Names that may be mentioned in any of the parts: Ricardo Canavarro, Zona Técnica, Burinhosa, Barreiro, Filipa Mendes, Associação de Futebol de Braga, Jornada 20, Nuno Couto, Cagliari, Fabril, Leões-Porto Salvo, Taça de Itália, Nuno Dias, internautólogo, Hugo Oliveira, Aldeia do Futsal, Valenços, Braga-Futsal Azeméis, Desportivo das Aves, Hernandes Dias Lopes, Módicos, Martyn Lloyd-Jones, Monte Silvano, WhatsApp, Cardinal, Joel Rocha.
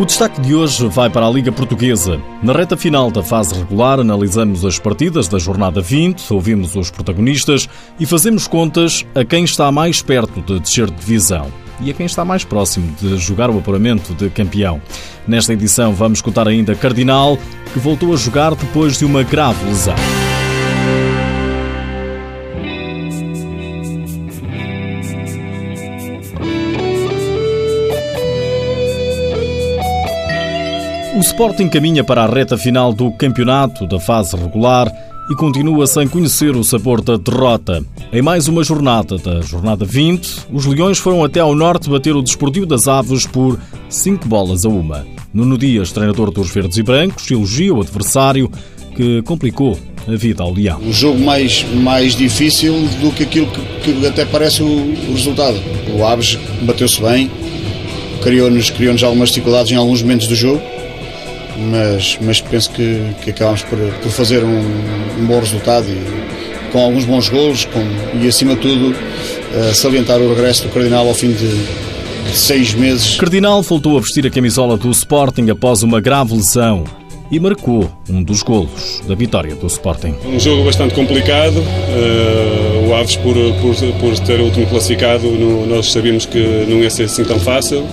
O destaque de hoje vai para a Liga Portuguesa. Na reta final da fase regular, analisamos as partidas da Jornada 20, ouvimos os protagonistas e fazemos contas a quem está mais perto de descer de divisão e a quem está mais próximo de jogar o apuramento de campeão. Nesta edição vamos contar ainda Cardinal, que voltou a jogar depois de uma grave lesão. O Sporting caminha para a reta final do campeonato da fase regular e continua sem conhecer o sabor da derrota. Em mais uma jornada da Jornada 20, os Leões foram até ao norte bater o Desportivo das Aves por 5-1. Nuno Dias, treinador dos Verdes e Brancos, elogia o adversário que complicou a vida ao Leão. Um jogo mais difícil do que aquilo que até parece o resultado. O Aves bateu-se bem, criou-nos algumas dificuldades em alguns momentos do jogo. Mas penso que acabamos por fazer um bom resultado e, com alguns bons golos e, acima de tudo, salientar o regresso do Cardinal ao fim de 6 meses. Cardinal voltou a vestir a camisola do Sporting após uma grave lesão e marcou um dos golos da vitória do Sporting. Um jogo bastante complicado. O Aves, por ter o último classificado, nós sabíamos que não ia ser assim tão fácil.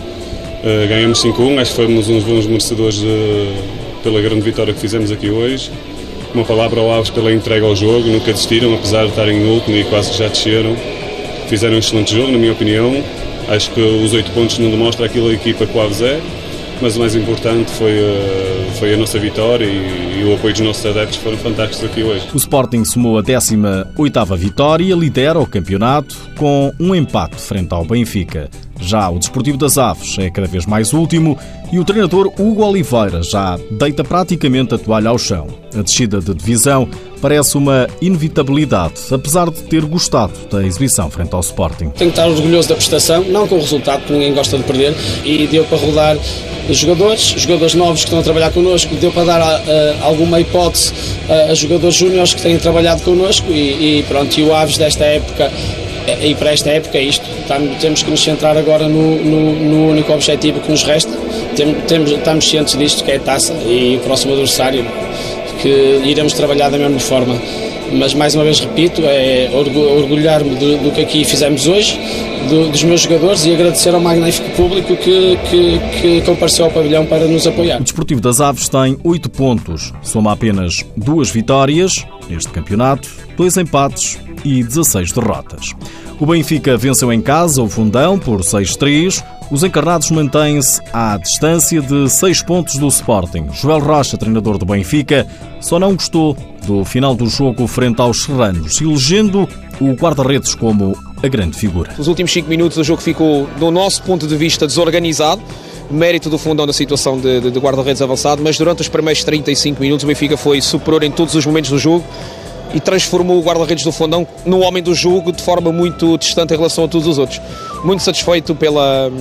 Ganhamos 5-1, acho que fomos uns bons merecedores pela grande vitória que fizemos aqui hoje. Uma palavra ao Aves pela entrega ao jogo, nunca desistiram, apesar de estarem em último e quase que já desceram. Fizeram um excelente jogo, na minha opinião. Acho que os 8 pontos não demonstram aquilo a equipa que o Aves é, mas o mais importante foi a nossa vitória e o apoio dos nossos adeptos foram fantásticos aqui hoje. O Sporting somou a 18ª vitória e lidera o campeonato com um empate frente ao Benfica. Já o Desportivo das Aves é cada vez mais último e o treinador Hugo Oliveira já deita praticamente a toalha ao chão. A descida de divisão parece uma inevitabilidade, apesar de ter gostado da exibição frente ao Sporting. Tenho que estar orgulhoso da prestação, não com o resultado, que ninguém gosta de perder, e deu para rodar jogadores novos que estão a trabalhar connosco, deu para dar alguma hipótese a jogadores júniores que têm trabalhado connosco e o Aves desta época. E para esta época é isto, temos que nos centrar agora no único objetivo que nos resta, estamos cientes disto, que é a taça e o próximo adversário, que iremos trabalhar da mesma forma. Mas mais uma vez repito, é orgulhar-me do que aqui fizemos hoje, dos meus jogadores, e agradecer ao magnífico público que compareceu ao pavilhão para nos apoiar. O Desportivo das Aves tem 8 pontos, soma apenas 2 vitórias neste campeonato, 2 empates e 16 derrotas. O Benfica venceu em casa o Fundão por 6-3. Os encarnados mantêm-se à distância de 6 pontos do Sporting. Joel Rocha, treinador do Benfica, só não gostou do final do jogo frente aos serranos, elegendo o guarda-redes como a grande figura. Nos últimos 5 minutos o jogo ficou, do nosso ponto de vista, desorganizado. Mérito do Fundão na situação de guarda-redes avançado, mas durante os primeiros 35 minutos o Benfica foi superior em todos os momentos do jogo e transformou o guarda-redes do Fundão num homem do jogo de forma muito distante em relação a todos os outros. Muito satisfeito pela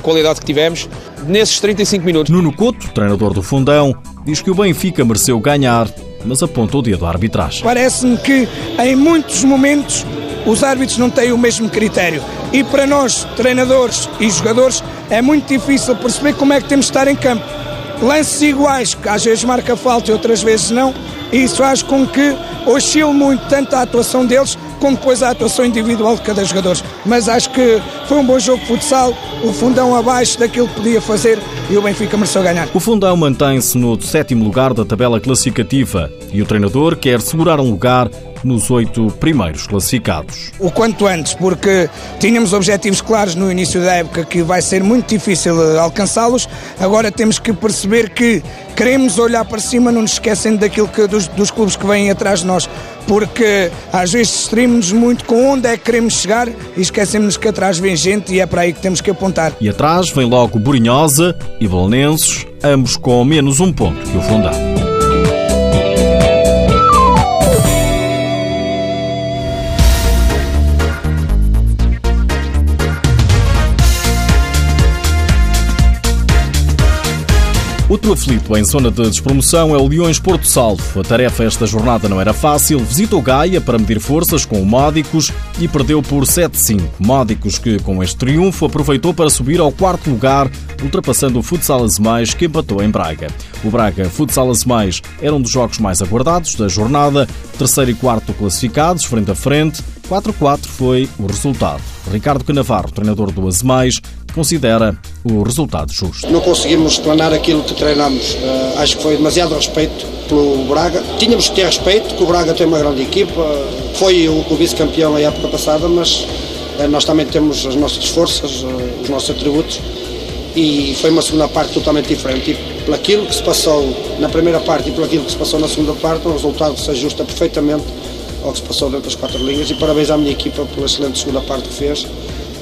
qualidade que tivemos nesses 35 minutos. Nuno Couto, treinador do Fundão, diz que o Benfica mereceu ganhar, mas aponta o dedo à arbitragem. Parece-me que em muitos momentos os árbitros não têm o mesmo critério e para nós, treinadores e jogadores, é muito difícil perceber como é que temos de estar em campo. Lances iguais, que às vezes marca falta e outras vezes não, e isso faz com que oscile muito tanto a atuação deles como depois a atuação individual de cada jogador. Mas acho que foi um bom jogo de futsal, o Fundão abaixo daquilo que podia fazer e o Benfica mereceu ganhar. O Fundão mantém-se no 7º lugar da tabela classificativa e o treinador quer segurar um lugar nos 8 primeiros classificados. O quanto antes, porque tínhamos objetivos claros no início da época que vai ser muito difícil alcançá-los. Agora temos que perceber que queremos olhar para cima, não nos esquecendo daquilo que, dos clubes que vêm atrás de nós, porque às vezes distraímos-nos muito com onde é que queremos chegar e esquecemos-nos que atrás vem gente e é para aí que temos que apontar. E atrás vem logo Burinhosa e Valenços, ambos com menos um ponto que o Fundão. Outro aflito em zona de despromoção é o Leões-Porto Salvo. A tarefa esta jornada não era fácil. Visitou Gaia para medir forças com o Módicos e perdeu por 7-5. Módicos que, com este triunfo, aproveitou para subir ao 4º lugar ultrapassando o Futsal Azeméis, que empatou em Braga. O Braga-Futsal Azeméis era um dos jogos mais aguardados da jornada, terceiro e quarto classificados, frente a frente, 4-4 foi o resultado. Ricardo Canavarro, treinador do Azeméis, considera o resultado justo. Não conseguimos treinar aquilo que treinamos. Acho que foi demasiado respeito pelo Braga. Tínhamos que ter respeito, que o Braga tem uma grande equipa. Foi o vice-campeão na época passada, mas nós também temos as nossas forças, os nossos atributos. E foi uma segunda parte totalmente diferente. E por aquilo que se passou na primeira parte e por aquilo que se passou na segunda parte, o resultado se ajusta perfeitamente ao que se passou dentro das quatro linhas. E parabéns à minha equipa pela excelente segunda parte que fez,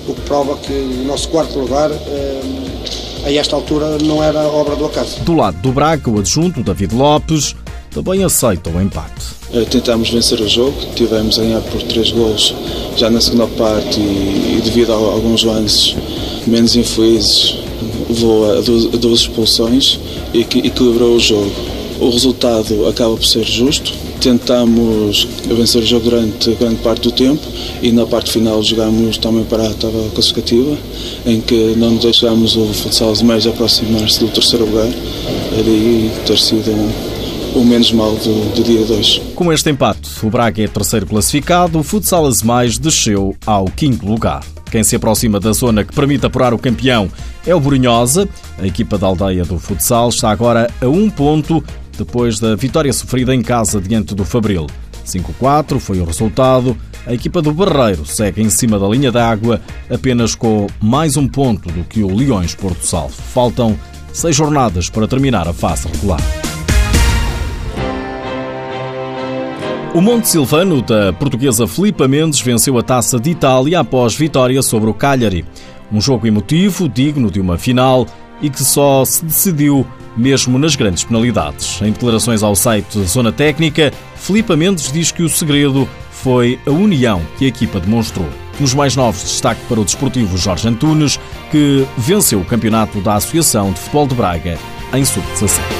o que prova que o nosso quarto lugar, a esta altura, não era obra do acaso. Do lado do Braga, o adjunto David Lopes também aceita o empate. Tentámos vencer o jogo, tivemos a ganhar por 3 golos já na segunda parte e devido a alguns lances menos infelizes, levou a 12 expulsões e que equilibrou o jogo. O resultado acaba por ser justo. Tentámos vencer o jogo durante grande parte do tempo e na parte final jogámos também para a tabela classificativa, em que não nos deixámos o Futsal Azeméis aproximar-se do terceiro lugar, daí ter sido o menos mal do dia 2. Com este empate, o Braga é terceiro classificado, o Futsal Azeméis desceu ao 5º lugar. Quem se aproxima da zona que permite apurar o campeão é o Burinhosa. A equipa da Aldeia do Futsal está agora a 1 ponto, depois da vitória sofrida em casa diante do Fabril. 5-4 foi o resultado. A equipa do Barreiro segue em cima da linha d'água, apenas com mais 1 ponto do que o Leões-Porto Salvo. Faltam 6 jornadas para terminar a fase regular. O Monte Silvano, da portuguesa Filipa Mendes, venceu a Taça de Itália após vitória sobre o Cagliari. Um jogo emotivo, digno de uma final, e que só se decidiu mesmo nas grandes penalidades. Em declarações ao site Zona Técnica, Filipa Mendes diz que o segredo foi a união que a equipa demonstrou. Nos mais novos, destaque para o desportivo Jorge Antunes, que venceu o campeonato da Associação de Futebol de Braga em sub-17.